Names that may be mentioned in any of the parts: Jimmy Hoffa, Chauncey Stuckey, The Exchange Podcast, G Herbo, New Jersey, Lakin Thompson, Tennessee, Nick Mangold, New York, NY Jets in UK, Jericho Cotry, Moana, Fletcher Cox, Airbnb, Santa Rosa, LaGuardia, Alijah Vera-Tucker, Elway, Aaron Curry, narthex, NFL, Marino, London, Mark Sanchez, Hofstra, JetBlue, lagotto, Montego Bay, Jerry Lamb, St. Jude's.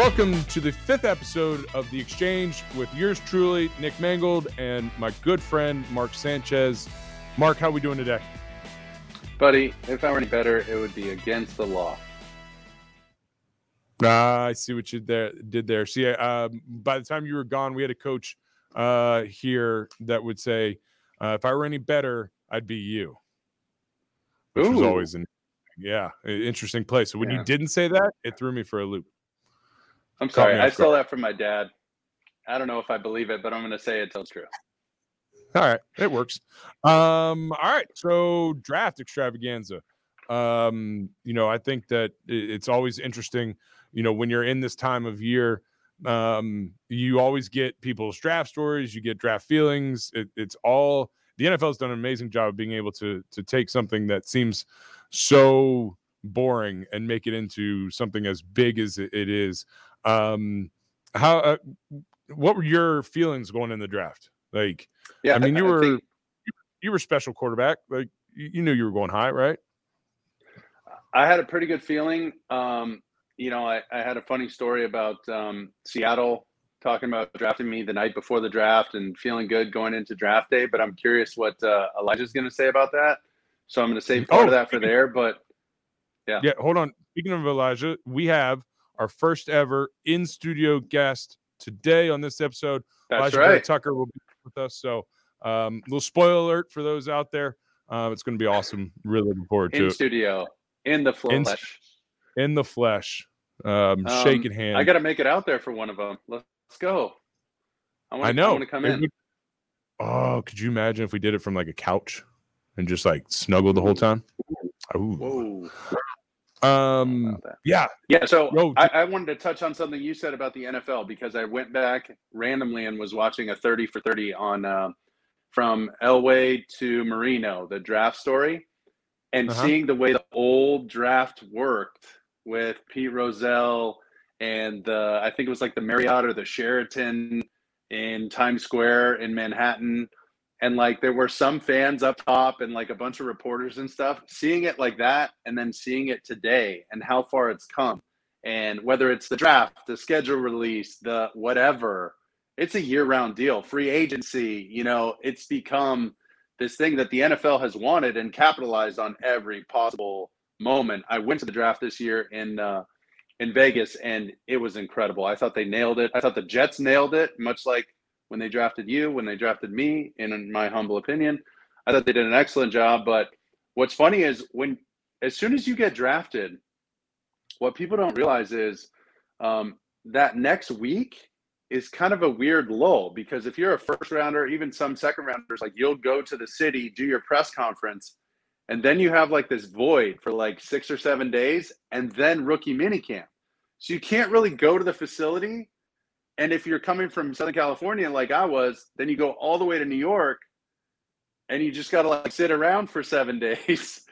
Welcome to the fifth episode of The Exchange with yours truly, Nick Mangold, and my good friend, Mark Sanchez. Mark, how are we doing today? Buddy, if I were any better, it would be against the law. I see what you did there. See, by the time you were gone, we had a coach here that would say, if I were any better, I'd be you. Which was always an interesting play. So when you didn't say that, it threw me for a loop. I'm sorry. I stole that from my dad. I don't know if I believe it, but I'm going to say it till it's true. All right. It works. All right. So draft extravaganza. I think that it's always interesting, when you're in this time of year, you always get people's draft stories. You get draft feelings. It's all the NFL's done an amazing job of being able to take something that seems so boring and make it into something as big as it is. What were your feelings going in the draft? You were a special quarterback. You knew you were going high, right? I had a pretty good feeling. I had a funny story about Seattle talking about drafting me the night before the draft and feeling good going into draft day, but I'm curious what Alijah's going to say about that. So I'm going to save part of that for there, but yeah. Hold on. Speaking of Alijah, we have our first ever in-studio guest today on this episode. That's Alijah right. Vera-Tucker will be with us. So little spoiler alert for those out there. It's going to be awesome. Really looking forward to it. In-studio. In the flesh. In the flesh. Shaking hands. I got to make it out there for one of them. Let's go. I want to come in. Could you imagine if we did it from like a couch and just like snuggle the whole time? Ooh. Whoa. So I wanted to touch on something you said about the NFL, because I went back randomly and was watching a 30 for 30 on from Elway to Marino, the draft story, and seeing the way the old draft worked with Pete Rozelle and I think it was like the Marriott or the Sheraton in Times Square in Manhattan. And like there were some fans up top and like a bunch of reporters and stuff, seeing it like that and then seeing it today and how far it's come. And whether it's the draft, the schedule release, the whatever, it's a year-round deal. Free agency, it's become this thing that the NFL has wanted and capitalized on every possible moment. I went to the draft this year in Vegas and it was incredible. I thought they nailed it. I thought the Jets nailed it, much like when they drafted you, when they drafted me, in my humble opinion. I thought they did an excellent job. But what's funny is as soon as you get drafted, what people don't realize is that next week is kind of a weird lull, because if you're a first rounder, even some second rounders, like you'll go to the city, do your press conference, and then you have like this void for like 6 or 7 days, and then rookie minicamp. So you can't really go to the facility. And if you're coming from Southern California, like I was, then you go all the way to New York and you just got to like sit around for 7 days.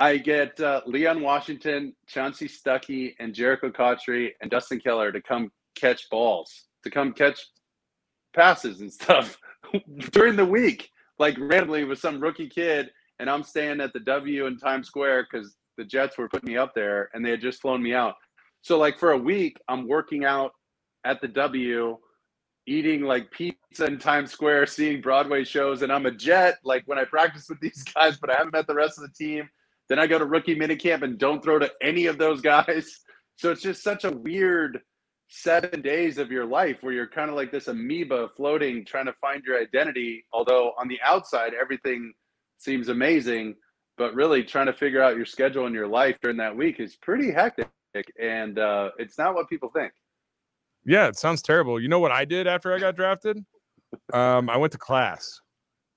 I get Leon Washington, Chauncey Stuckey, and Jericho Cotry and Dustin Keller to come catch balls, to come catch passes and stuff during the week, like randomly with some rookie kid. And I'm staying at the W in Times Square because the Jets were putting me up there and they had just flown me out. So like for a week, I'm working out at the W, eating like pizza in Times Square, seeing Broadway shows, and I'm a Jet, like when I practice with these guys, but I haven't met the rest of the team. Then I go to rookie minicamp and don't throw to any of those guys. So it's just such a weird 7 days of your life where you're kind of like this amoeba floating, trying to find your identity. Although on the outside, everything seems amazing, but really trying to figure out your schedule and your life during that week is pretty hectic. And it's not what people think. Yeah, it sounds terrible. You know what I did after I got drafted? I went to class.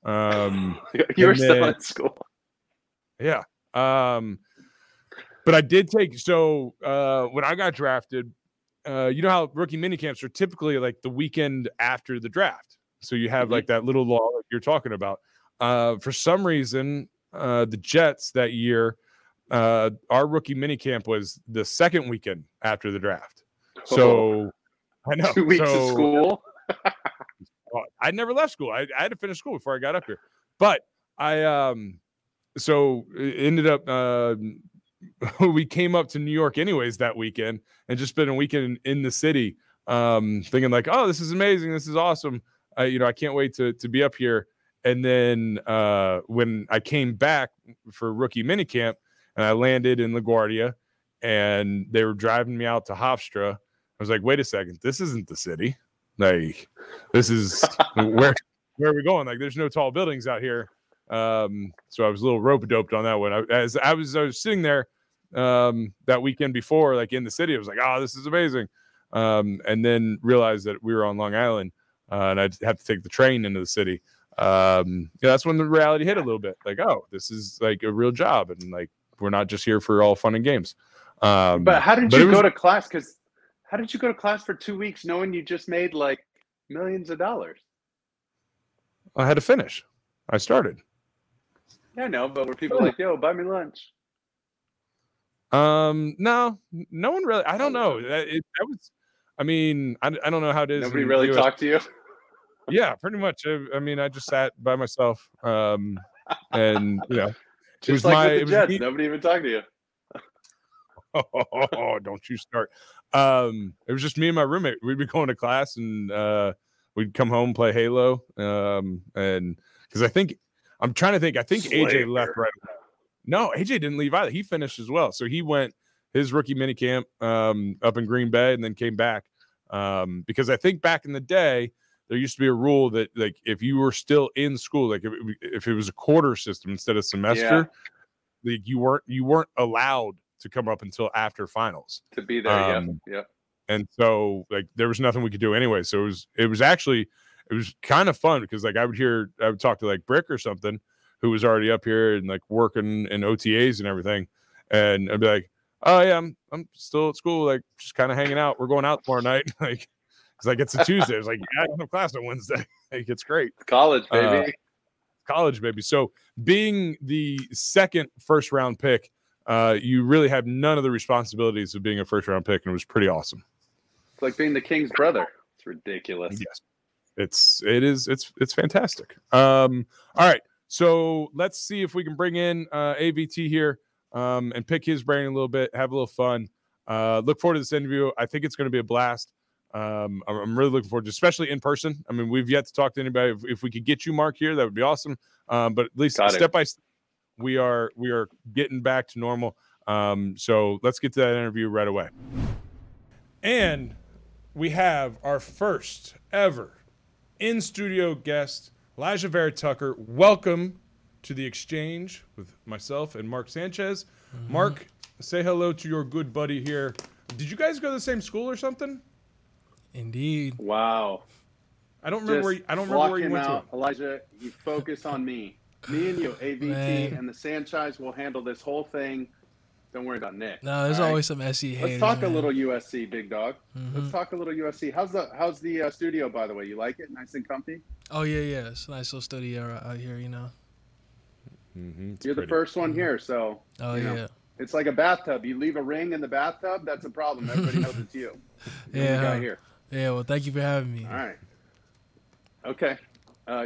You were still at school. Yeah. But I did take – so when I got drafted, you know how rookie minicamps are typically like the weekend after the draft. So you have like that little lull that you're talking about. For some reason, the Jets that year, our rookie minicamp was the second weekend after the draft. So – I know. 2 weeks of school. I never left school. I had to finish school before I got up here. But I ended up we came up to New York anyways that weekend and just spent a weekend in the city, thinking like, oh, this is amazing. This is awesome. I can't wait to be up here. And then when I came back for rookie minicamp and I landed in LaGuardia and they were driving me out to Hofstra, I was like, wait a second, this isn't the city. Like, this is where are we going? Like, there's no tall buildings out here. So I was a little rope-a-doped on that one. As I was sitting there that weekend before, like in the city, I was like, oh, this is amazing. And then realized that we were on Long Island and I'd have to take the train into the city. That's when the reality hit a little bit. Like, oh, this is like a real job. And like, we're not just here for all fun and games. But how did you go to class? Because how did you go to class for 2 weeks knowing you just made like millions of dollars? I had to finish. I started. Yeah, I know, but were people like, yo, buy me lunch? No one really. I don't know. I don't know how it is. Nobody really talked to you? Yeah, pretty much. I just sat by myself. Just it was like with the Jets, nobody even talked to you. Oh, don't you start. It was just me and my roommate. We'd be going to class and we'd come home, play Halo. Because I think AJ left right away. No, AJ didn't leave either. He finished as well. So he went his rookie minicamp up in Green Bay and then came back. Because I think back in the day, there used to be a rule that, like, if you were still in school, like if it was a quarter system instead of semester, like you weren't allowed to come up until after finals. To be there, yeah. And so, like, there was nothing we could do anyway. So it was kind of fun because, like, I would talk to like Brick or something who was already up here and like working in OTAs and everything. And I'd be like, oh yeah, I'm still at school. Like, just kind of hanging out. We're going out tomorrow night. Like, cause like, it's a Tuesday. It's like, yeah, I have class on Wednesday. Like, it's great. College, baby. So being the second first round pick, you really have none of the responsibilities of being a first round pick. And it was pretty awesome. It's like being the King's brother. It's ridiculous. Yes. It's fantastic. All right. So let's see if we can bring in AVT here and pick his brain a little bit, have a little fun. Look forward to this interview. I think it's going to be a blast. I'm really looking forward to it, especially in person. I mean, we've yet to talk to anybody. If we could get you, Mark, here, that would be awesome. But at least by step, we are getting back to normal. So let's get to that interview right away. And we have our first ever in-studio guest, Alijah Vera-Tucker. Welcome to The Exchange with myself and Mark Sanchez. Mm-hmm. Mark, say hello to your good buddy here. Did you guys go to the same school or something? Indeed. Wow. I don't remember where you went out to. Alijah, you focus on me. Me and you, AVT, man. And the Sanchez will handle this whole thing. Don't worry about Nick. No, there's always some SC haters. Let's talk a little USC, big dog. Mm-hmm. Let's talk a little USC. How's the studio, by the way? You like it? Nice and comfy? Oh, yeah. It's a nice little studio out here, you know. Mm-hmm. You're pretty. The first one here, so. Oh, yeah. It's like a bathtub. You leave a ring in the bathtub, that's a problem. Everybody knows it's you. Yeah. Here. Yeah, well, thank you for having me. All right. Okay.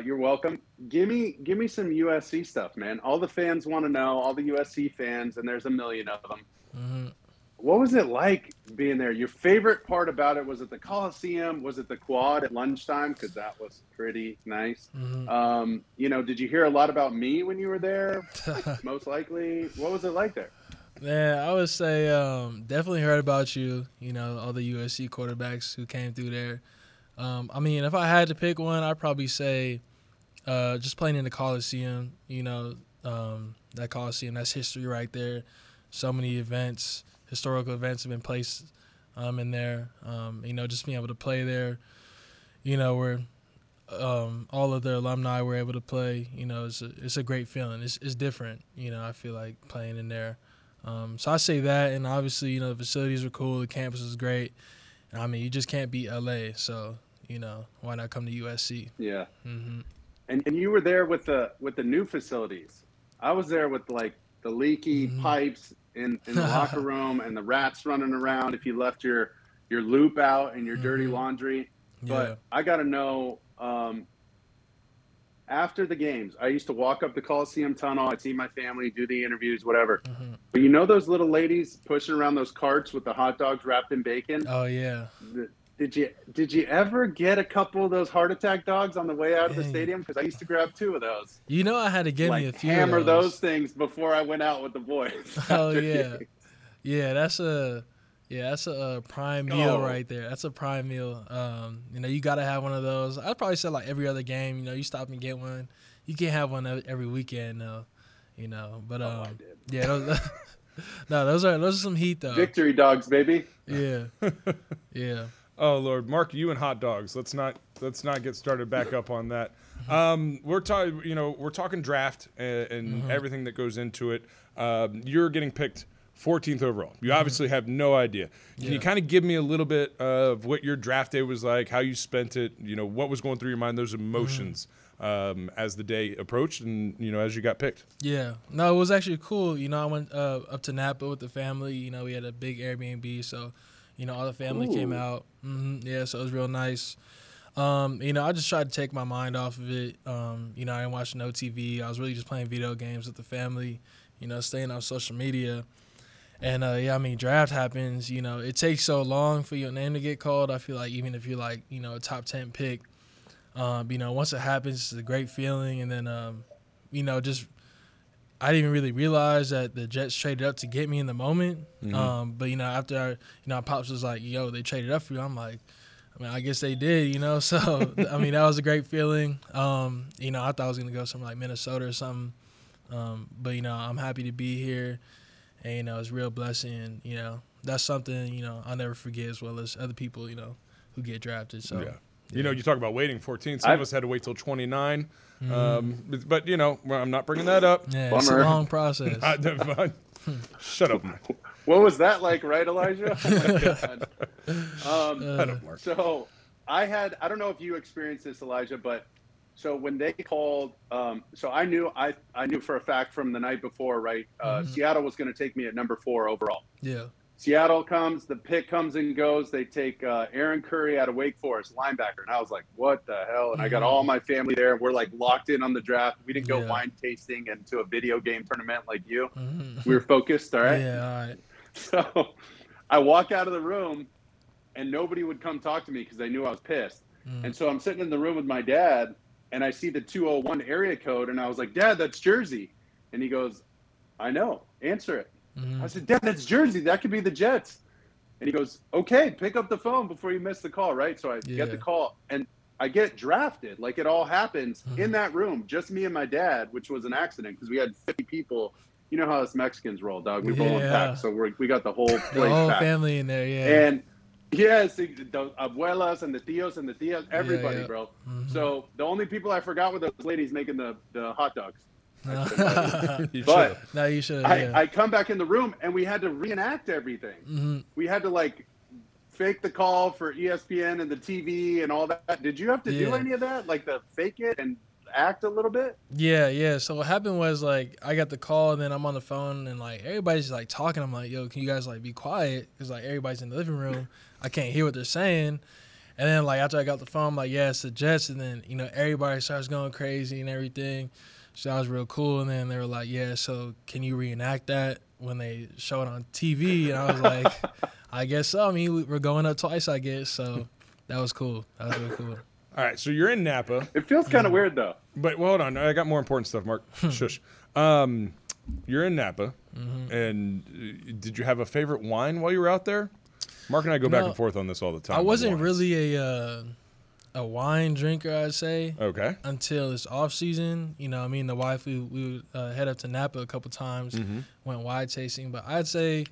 You're welcome. Give me some USC stuff, man. All the fans want to know, all the USC fans, and there's a million of them. Mm-hmm. What was it like being there? Your favorite part about it, was it the Coliseum? Was it the quad at lunchtime? Because that was pretty nice. Mm-hmm. Did you hear a lot about me when you were there? Most likely. What was it like there? Man, I would say definitely heard about you, all the USC quarterbacks who came through there. If I had to pick one, I'd probably say just playing in the Coliseum, that Coliseum, that's history right there. So many events, historical events have been placed in there. Just being able to play there, where all of their alumni were able to play, it's a great feeling. It's different, I feel like playing in there. So I say that, and obviously, the facilities were cool, the campus was great. You just can't beat LA, so why not come to USC? Yeah, mm-hmm. And you were there with the new facilities. I was there with like the leaky pipes in the locker room and the rats running around if you left your loop out and your dirty laundry. But I got to know after the games, I used to walk up the Coliseum tunnel. I'd see my family, do the interviews, whatever. Mm-hmm. But you know those little ladies pushing around those carts with the hot dogs wrapped in bacon? Oh, yeah. Did you ever get a couple of those heart attack dogs on the way out of the stadium? Because I used to grab two of those. You know I had to give me a few hammer of those things before I went out with the boys. Oh, yeah. Games. Yeah, that's a prime meal right there. That's a prime meal. You know, you got to have one of those. I'd probably say like every other game, you know, you stop and get one. You can't have one every weekend, though, you know. But, yeah, those no, those are some heat, though. Victory dogs, baby. Yeah. Yeah. Oh, Lord. Mark, you and hot dogs. Let's not get started back up on that. We're talking draft and mm-hmm. everything that goes into it. You're getting picked 14th overall. You obviously have no idea. Can you kind of give me a little bit of what your draft day was like, how you spent it, you know, what was going through your mind, those emotions as the day approached and, you know, as you got picked? Yeah. No, it was actually cool. You know, I went up to Napa with the family. You know, we had a big Airbnb, so, you know, all the family came out. Mm-hmm. Yeah, so it was real nice. You know, I just tried to take my mind off of it. You know, I didn't watch no TV. I was really just playing video games with the family, you know, staying off social media. And, yeah, I mean, draft happens. You know, it takes so long for your name to get called. I feel like even if you're, like, you know, a top 10 pick, you know, once it happens, it's a great feeling. And then, you know, just I didn't even really realize that the Jets traded up to get me in the moment. Mm-hmm. But, you know, after, our Pops was like, yo, they traded up for you. I'm like, I mean, I guess they did, you know. So, I mean, that was a great feeling. You know, I thought I was going to go somewhere like Minnesota or something. But, you know, I'm happy to be here. And, you know, it's a real blessing. You know, that's something, you know, I'll never forget, as well as other people, you know, who get drafted. So, yeah. You know, you talk about waiting 14. Some of us had to wait till 29. Mm-hmm. But, you know, I'm not bringing that up. Yeah, bummer. It's a long process. Shut up, Mark. What was that like, right, Alijah? Oh, my God. Shut up, Mark. So I don't know if you experienced this, Alijah, but so when they called, so I knew for a fact from the night before, right? Seattle was going to take me at number 4 overall. Yeah. Seattle comes, the pick comes and goes. They take Aaron Curry out of Wake Forest, linebacker. And I was like, what the hell? And I got all my family there. We're like locked in on the draft. We didn't go wine tasting and to a video game tournament like you. Mm-hmm. We were focused. All right. Yeah. All right. So I walk out of the room and nobody would come talk to me because they knew I was pissed. Mm. And so I'm sitting in the room with my dad. And I see the 201 area code, and I was like, Dad, that's Jersey. And he goes, I know. Answer it. Mm-hmm. I said, Dad, that's Jersey. That could be the Jets. And he goes, okay, pick up the phone before you miss the call, right? So I get the call, and I get drafted. Like, it all happens in that room, just me and my dad, which was an accident because we had 50 people. You know how us Mexicans roll, dog. We roll in packs, so we got the whole place the whole packed. Family in there, yeah. And yes, the abuelas and the tios and the tias, everybody, bro. Mm-hmm. So the only people I forgot were those ladies making the hot dogs. I come back in the room and we had to reenact everything. Mm-hmm. We had to like fake the call for ESPN and the TV and all that. Did you have to do any of that? Like the fake it and act a little bit? Yeah. So what happened was like I got the call and then I'm on the phone and like everybody's like talking. I'm like, yo, can you guys like be quiet? Because like everybody's in the living room. I can't hear what they're saying. And then like after I got the phone, I'm like, yeah, it's the Jets. And then, you know, everybody starts going crazy and everything. So that was real cool. And then they were like, yeah, so can you reenact that when they show it on TV? And I was like, I guess so. I mean, we're going up twice, I guess. So that was cool. That was real cool. All right, so you're in Napa. It feels kind of weird, though. But well, hold on. I got more important stuff, Mark. Shush. You're in Napa, and did you have a favorite wine while you were out there? Mark and I go back and forth on this all the time. I wasn't really a wine drinker, I'd say. Okay. Until it's off season, you know, me and the wife we would head up to Napa a couple times, went wine tasting. But I'd say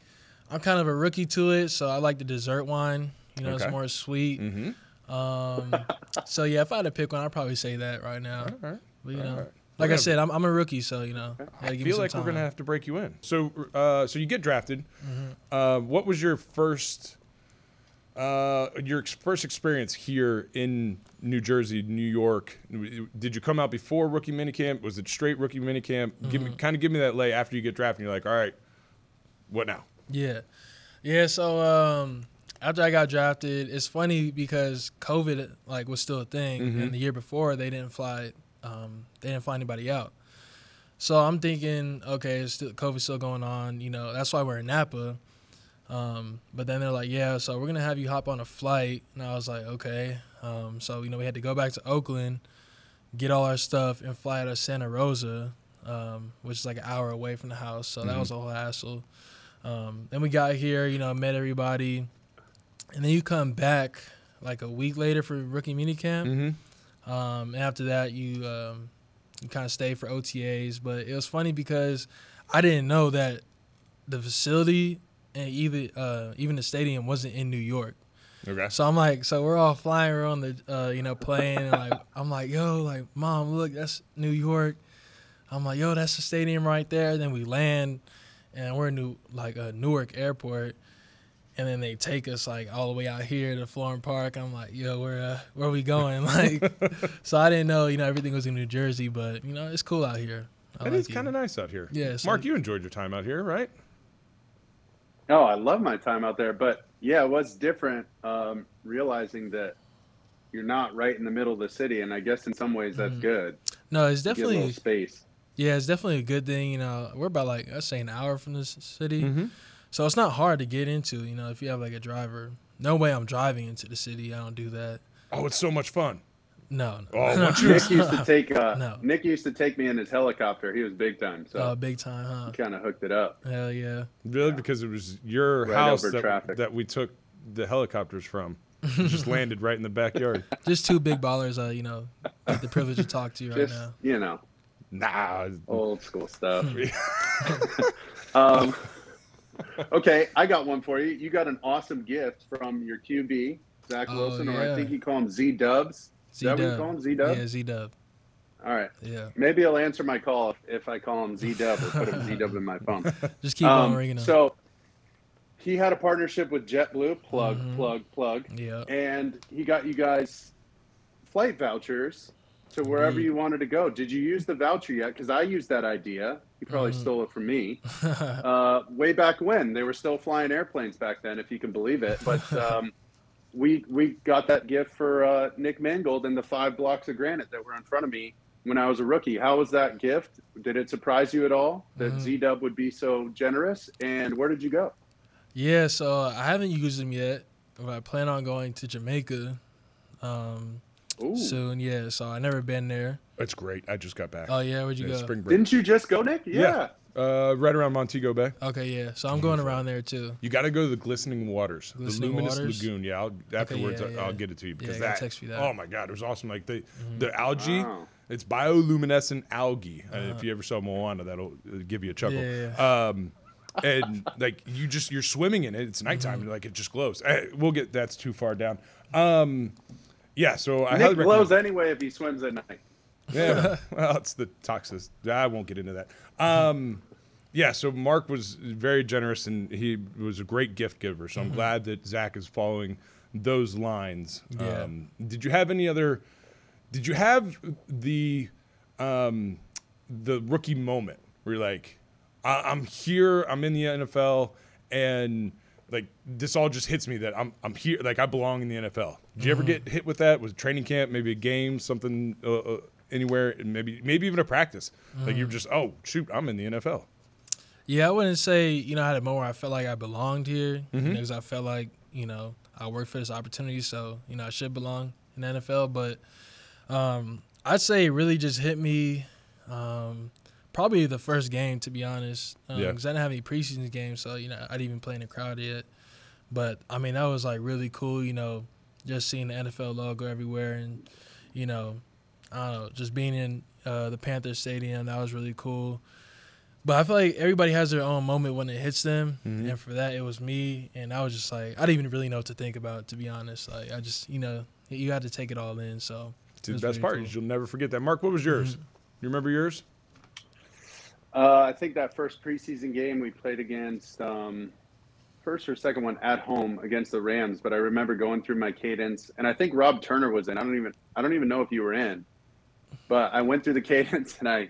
I'm kind of a rookie to it, so I like the dessert wine. You know, it's more sweet. Mm-hmm. So yeah, if I had to pick one, I'd probably say that right now. All right. But, you know, like I said, I'm a rookie, so you know. I feel like we're gonna have to break you in. So, so you get drafted. Mm-hmm. What was your first experience here in New Jersey, New York? Did you come out before rookie minicamp? Was it straight rookie minicamp? Mm-hmm. Give me that lay after you get drafted. And you're like, all right, what now? Yeah. So. After I got drafted, it's funny because COVID was still a thing, and the year before they didn't fly They didn't find anybody out. So I'm thinking, okay, it's still, COVID's still going on. You know, that's why we're in Napa. But then they're like, yeah, so we're going to have you hop on a flight. And I was like, okay. So, you know, we had to go back to Oakland, get all our stuff, and fly out of Santa Rosa, which is like an hour away from the house. So that was a whole hassle. Then we got here, you know, met everybody. And then you come back like a week later for rookie minicamp. Mm-hmm. And after that, you kind of stay for OTAs. But it was funny because I didn't know that the facility and even the stadium wasn't in New York. Okay. So I'm like, so we're all flying around the, plane. And like, I'm like, yo, like, Mom, look, that's New York. I'm like, yo, that's the stadium right there. Then we land, and we're in Newark Airport. And then they take us, like, all the way out here to Florham Park. I'm like, yo, where are we going? Like, so I didn't know, everything was in New Jersey. But, it's cool out here. It is kind of nice out here. Yeah. Mark, you enjoyed your time out here, right? Oh, I love my time out there. But, yeah, it was different realizing that you're not right in the middle of the city. And I guess in some ways that's good. No, it's definitely. You get a little space. Yeah, it's definitely a good thing. We're about, like, I'd say an hour from the city. Mm-hmm. So it's not hard to get into, if you have, like, a driver. No way I'm driving into the city. I don't do that. Oh, it's so much fun. No. Oh, no. Nick used to take me in his helicopter. He was big time. So big time, huh? He kind of hooked it up. Hell, yeah. Really? Yeah. Because it was your house that we took the helicopters from. It just landed right in the backyard. Just two big ballers, the privilege to talk to you right now. Nah. Old school stuff. Okay, I got one for you. You got an awesome gift from your QB, Zach Wilson, or I think you call him Z-Dubs. Is that what you call him, Z-Dub? Yeah, Z-Dub. All right. Yeah. Maybe I'll answer my call if I call him Z-Dub or put him Z-Dub in my phone. Just keep on ringing him. So he had a partnership with JetBlue, plug, yeah. And he got you guys flight vouchers to wherever you wanted to go. Did you use the voucher yet? Because I used that idea. You probably stole it from me. Way back when. They were still flying airplanes back then, if you can believe it. But we got that gift for Nick Mangold and the 5 blocks of granite that were in front of me when I was a rookie. How was that gift? Did it surprise you at all that Z-Dub would be so generous? And where did you go? Yeah, so I haven't used them yet, but I plan on going to Jamaica. Soon, yeah. So I never been there. It's great. I just got back. Oh yeah, where'd you go? Spring break. Didn't you just go, Nick? Yeah. Right around Montego Bay. Okay, yeah. So I'm going around there too. You got to go to the Glistening Waters, the Luminous Lagoon. Yeah. I'll get it to you because that. Text me that. Oh my God, it was awesome. Like the algae, it's bioluminescent algae. If you ever saw Moana, that'll give you a chuckle. Yeah. And like you're swimming in it. It's nighttime. And, like it just glows. That's too far down. Yeah, so I highly recommend. Nick glows anyway if he swims at night. Yeah, well, it's the toxic. I won't get into that. Yeah, so Mark was very generous, and he was a great gift giver, so I'm glad that Zach is following those lines. Yeah. Did you have the rookie moment where you're like, I'm here, I'm in the NFL, and – like this all just hits me that I'm here, like I belong in the NFL. Did you ever get hit with that? Was it training camp, maybe a game, something, anywhere, maybe even a practice? Like you're just, oh shoot, I'm in the NFL. Yeah, I wouldn't say I had a moment where I felt like I belonged here because I felt like I worked for this opportunity, so I should belong in the NFL. But I'd say it really just hit me probably the first game, to be honest, because I didn't have any preseason games, so, I didn't even play in the crowd yet. But, I mean, that was, like, really cool, just seeing the NFL logo everywhere and, I don't know, just being in the Panthers Stadium, that was really cool. But I feel like everybody has their own moment when it hits them, and for that it was me, and I was just like, I didn't even really know what to think about, to be honest. Like, I just, you had to take it all in, so. Dude, the best part is you'll never forget that. Mark, what was yours? You remember yours? I think that first preseason game we played against, first or second one at home against the Rams. But I remember going through my cadence, and I think Rob Turner was in. I don't even know if you were in, but I went through the cadence, and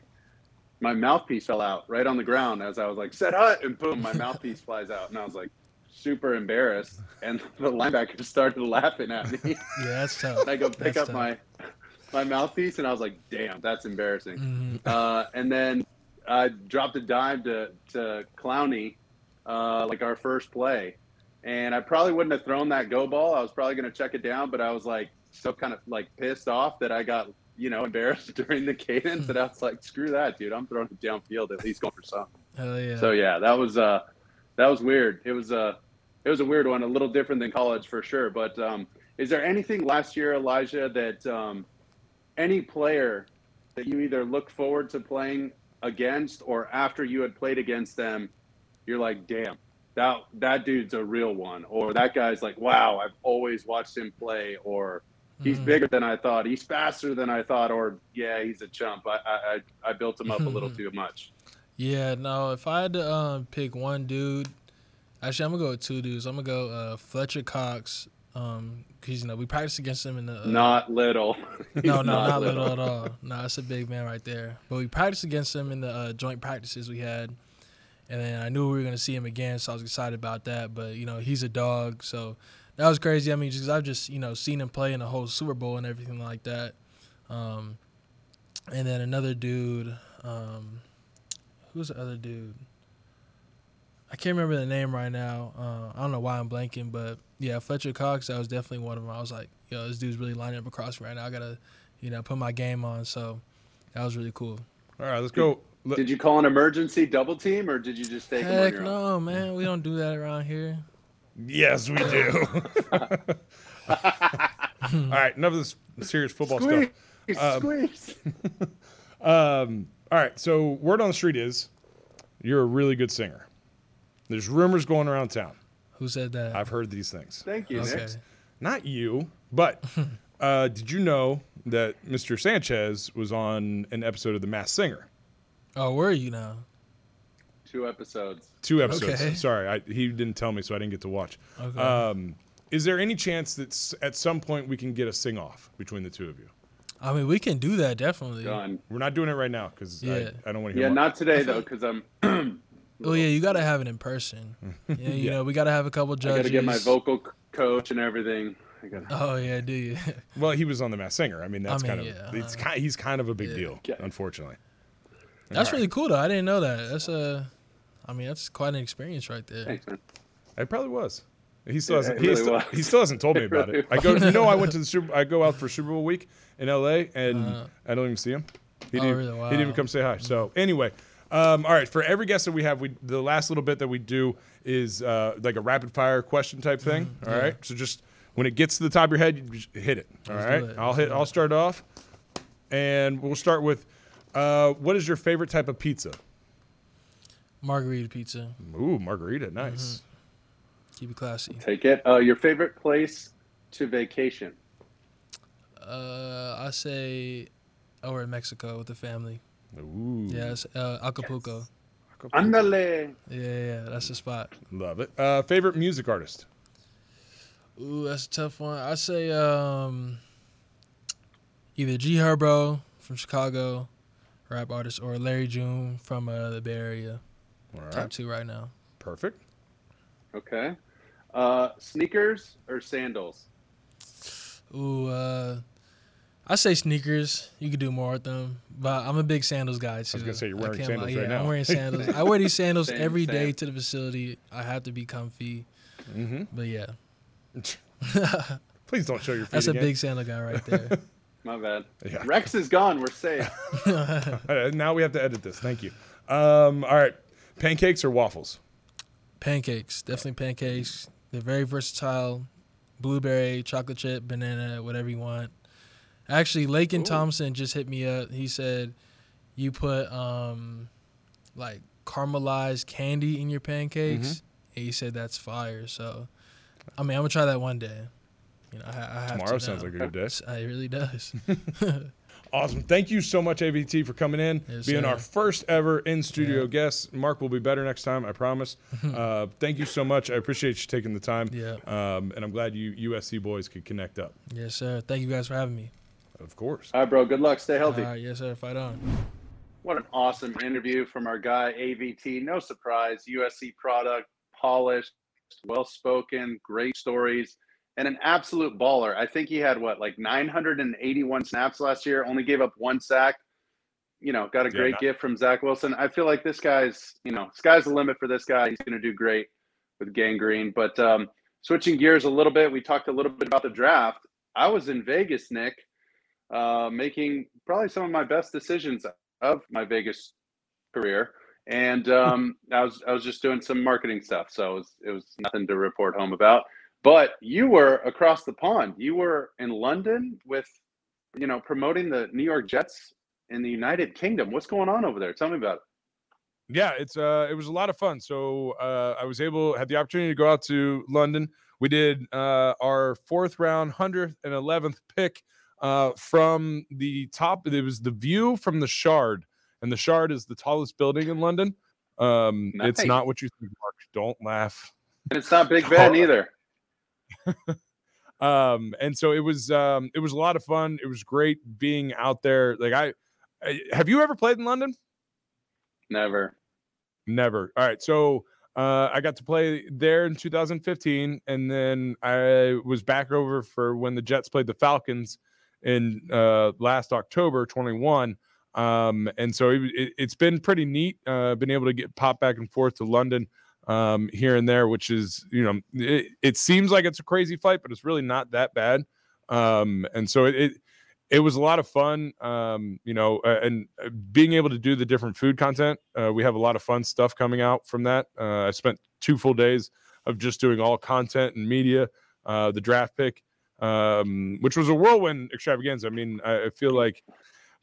my mouthpiece fell out right on the ground as I was like, set hut, and boom, my mouthpiece flies out, and I was like, super embarrassed, and the linebacker started laughing at me. Yeah, that's tough. I go pick up my my mouthpiece, and I was like, damn, that's embarrassing. Mm-hmm. And then I dropped a dime to Clowney, like our first play. And I probably wouldn't have thrown that go ball. I was probably going to check it down, but I was like so kind of like pissed off that I got, embarrassed during the cadence. And I was like, screw that, dude. I'm throwing it downfield, at least go for something. Hell yeah. So, yeah, that was weird. It was a weird one, a little different than college for sure. But is there anything last year, Alijah, that any player that you either look forward to playing against or after you had played against them, you're like, damn. That dude's a real one, or that guy's like, wow, I've always watched him play, or he's bigger than I thought, he's faster than I thought, or yeah, he's a chump. I built him up a little too much. Yeah, no. If I had to pick one dude, actually, I'm gonna go with two dudes. I'm gonna go Fletcher Cox, because we practiced against him in the not little. Not little at all. No, it's a big man right there. But we practiced against him in the joint practices we had. And then I knew we were going to see him again, so I was excited about that. But, he's a dog, so that was crazy. I mean, because I've just, seen him play in the whole Super Bowl and everything like that. And then another dude, who's the other dude? I can't remember the name right now. I don't know why I'm blanking, but, yeah, Fletcher Cox, that was definitely one of them. I was like, yo, this dude's really lining up across me right now. I got to, put my game on. So that was really cool. All right, let's go. Did you call an emergency double team, or did you just take them on your own? No, man. We don't do that around here. Yes, we do. All right, enough of this serious football stuff. Squeeze. All right, so word on the street is you're a really good singer. There's rumors going around town. Who said that? I've heard these things. Thank you, okay. Nick. Not you, but did you know that Mr. Sanchez was on an episode of The Masked Singer? Oh, where are you now? 2 episodes. 2 episodes. Okay. Sorry, he didn't tell me, so I didn't get to watch. Okay. Is there any chance that at some point we can get a sing-off between the two of you? I mean, we can do that, definitely. Done. We're not doing it right now because I don't want to hear more. Not today, though, because I'm – Oh, yeah, you got to have it in person. Yeah, we got to have a couple judges. I got to get my vocal coach and everything. Oh, yeah, do you? Well, he was on The Masked Singer. I mean, he's kind of a big deal, unfortunately. That's really cool, though. I didn't know that. That's quite an experience right there. Thanks, man. It probably was. He still hasn't told me about it. I go. I went to the Super. I go out for Super Bowl week in L.A. and I don't even see him. He didn't even come say hi. So anyway, all right. For every guest that we have, the last little bit that we do is like a rapid fire question type thing. All right. So just when it gets to the top of your head, you just hit it. All right. I'll start off, and we'll start with. What is your favorite type of pizza? Margarita pizza. Ooh, margarita, nice. Mm-hmm. Keep it classy. Take it. Your favorite place to vacation? I say over in Mexico with the family. Ooh. Yes, Acapulco. Yes. Andale. Yeah, that's the spot. Love it. Favorite music artist? Ooh, that's a tough one. I say either G Herbo from Chicago. Rap artist, or Larry June from the Bay Area. All right. Top 2 right now. Perfect. Okay. Sneakers or sandals? Ooh, I say sneakers. You could do more with them, but I'm a big sandals guy too. I was gonna say you're wearing sandals right now. I'm wearing sandals. I wear these sandals every day to the facility. I have to be comfy. Mm-hmm. But yeah. Please don't show your feet. That's again. A big sandal guy right there. My bad. Yeah. Rex is gone. We're safe. Now we have to edit this. Thank you. All right. Pancakes or waffles? Pancakes. Definitely pancakes. They're very versatile. Blueberry, chocolate chip, banana, whatever you want. Actually, Lakin Thompson just hit me up. He said you put like caramelized candy in your pancakes. Mm-hmm. And he said that's fire. So, I mean, I'm going to try that one day. I have tomorrow sounds like a good day. It really does. Awesome. Thank you so much, AVT, for coming in, being our first ever in-studio guest. Mark will be better next time, I promise. Thank you so much. I appreciate you taking the time. Yeah. And I'm glad you USC boys could connect up. Yes, sir. Thank you guys for having me. Of course. All right, bro. Good luck. Stay healthy. All right, yes, sir. Fight on. What an awesome interview from our guy, AVT. No surprise. USC product, polished, well-spoken, great stories. and an absolute baller. I think he had, what, like 981 snaps last year, only gave up one sack. You know, got a great gift from Zach Wilson. I feel like this guy's, you know, sky's the limit for this guy. He's going to do great with Gangrene. But switching gears a little bit, we talked a little bit about the draft. I was in Vegas, Nick, making probably some of my best decisions of my Vegas career. And I was just doing some marketing stuff. So it was nothing to report home about. But you were across the pond. You were in London with, you know, promoting the New York Jets in the United Kingdom. What's going on over there? Tell me about it. Yeah, it was a lot of fun. So I had the opportunity to go out to London. We did our fourth round, 111th pick from the top. It was the view from the Shard. And the Shard is the tallest building in London. Nice. It's not what you think, Mark. Don't laugh. And it's not Big Ben either. And so it was a lot of fun. It was great being out there. Like have you ever played in London? Never. All right. So, I got to play there in 2015, and then I was back over for when the Jets played the Falcons in, last October, 21. And so it's been pretty neat, been able to pop back and forth to London, here and there, which is, you know, it seems like it's a crazy flight, but it's really not that bad. And so it was a lot of fun, you know, and being able to do the different food content. We have a lot of fun stuff coming out from that. I spent 2 full days of just doing all content and media, the draft pick, which was a whirlwind extravaganza. I mean, I feel like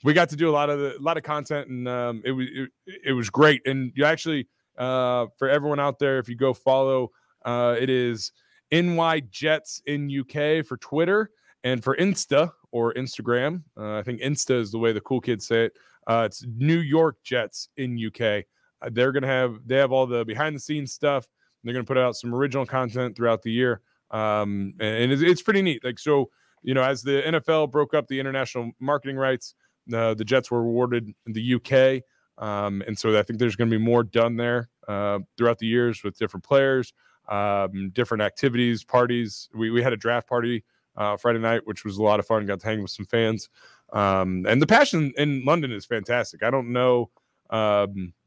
we got to do a lot of content, and it was great. And you actually, for everyone out there, if you go follow, it is NY Jets in UK for Twitter and for Insta. Or Instagram. I think Insta is the way the cool kids say it. It's New York Jets in UK. They have all the behind the scenes stuff. They're going to put out some original content throughout the year. And it's pretty neat. Like, so, you know, as the NFL broke up the international marketing rights, the Jets were awarded in the UK. And so I think there's going to be more done there throughout the years with different players, different activities, parties. We had a draft party Friday night, which was a lot of fun. Got to hang with some fans. And the passion in London is fantastic. I don't know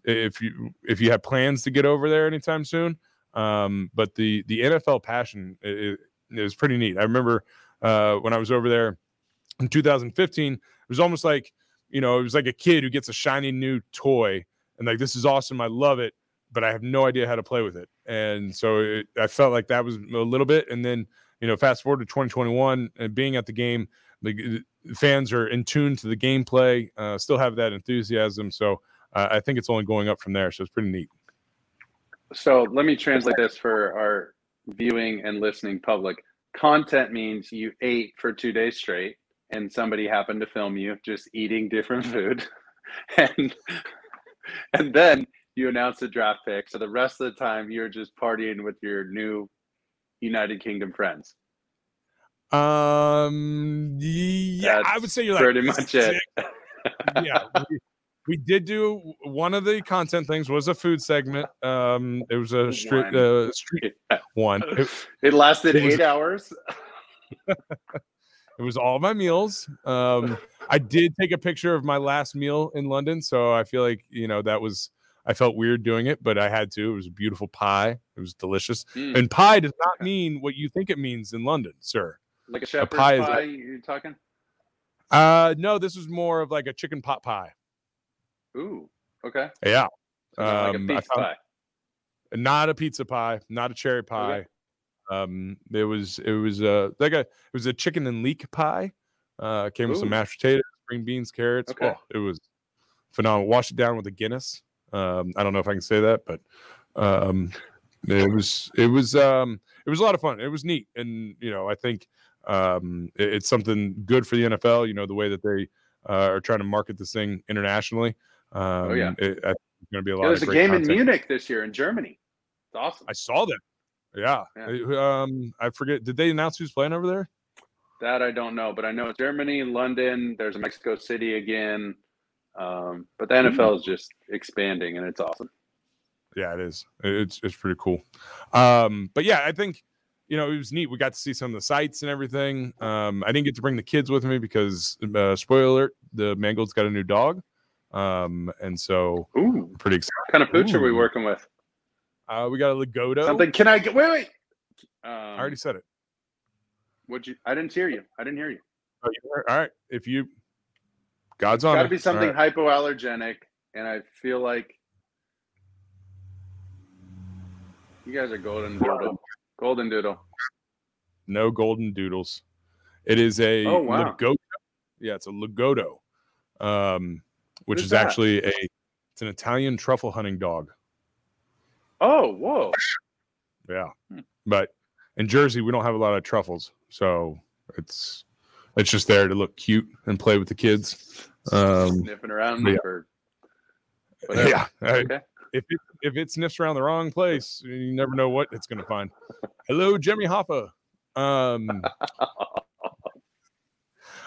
if you have plans to get over there anytime soon, but the NFL passion is pretty neat. I remember when I was over there in 2015, it was almost like, you know, it was like a kid who gets a shiny new toy and like, this is awesome, I love it, but I have no idea how to play with it. And so I felt like that was a little bit. And then, you know, fast forward to 2021 and being at the game, the fans are in tune to the gameplay, still have that enthusiasm. So I think it's only going up from there. So it's pretty neat. So let me translate this for our viewing and listening public. Content means you ate for 2 days straight and somebody happened to film you just eating different food. And then you announced a draft pick. So the rest of the time you're just partying with your new United Kingdom friends. Yeah, that's, I would say you're like pretty much sick. It. Yeah, we did do one of the content things was a food segment. It was a street one. It lasted 8 hours. It was all my meals. I did take a picture of my last meal in London, so I feel like, you know, that was. I felt weird doing it, but I had to. It was a beautiful pie. It was delicious. And pie does not mean what you think it means in London, sir. Like a shepherd's pie you're talking? No, this was more of like a chicken pot pie. Ooh, okay. Yeah. Like a pizza pie. Not a pizza pie, not a cherry pie. Okay. It was a chicken and leek pie. Came with some mashed potatoes, green beans, carrots. Okay. Oh, it was phenomenal. Washed it down with a Guinness. I don't know if I can say that, but it was a lot of fun. It was neat, and you know, I think it's something good for the NFL. You know, the way that they are trying to market this thing internationally. I think it's going to be a lot. There was a game in Munich this year in Germany. It's awesome. I saw that. Yeah. I forget. Did they announce who's playing over there? That I don't know, but I know it's Germany, London. There's Mexico City again. But the NFL is just expanding, and it's awesome. Yeah, it is. It's pretty cool. But yeah, I think, you know, it was neat. We got to see some of the sights and everything. I didn't get to bring the kids with me because, spoiler alert, the Mangold's got a new dog. And so I'm pretty excited. What kind of pooch are we working with? We got a Lagotto. Something. Can I get, wait. I already said it. I didn't hear you. Oh, all right. If you, God's on it. It's got to be something hypoallergenic. And I feel like you guys are golden doodle. Golden doodle. No golden doodles. It is a Lagotto. Yeah, it's a Lagotto, which is actually it's an Italian truffle hunting dog. Oh, whoa. Yeah. But in Jersey, we don't have a lot of truffles. So it's just there to look cute and play with the kids. Sniffing around for whatever. Yeah. Okay. If it sniffs around the wrong place, you never know what it's going to find. Hello, Jimmy Hoffa. All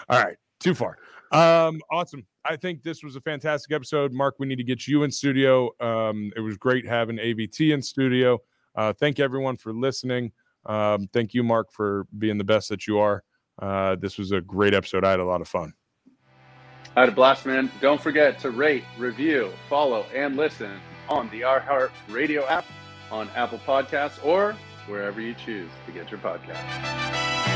right. Too far. Awesome. I think this was a fantastic episode. Mark, we need to get you in studio. It was great having AVT in studio. Thank everyone for listening. Thank you, Mark, for being the best that you are. This was a great episode. I had a lot of fun. I had a blast, man. Don't forget to rate, review, follow, and listen on the iHeart Radio app, on Apple Podcasts, or wherever you choose to get your podcast.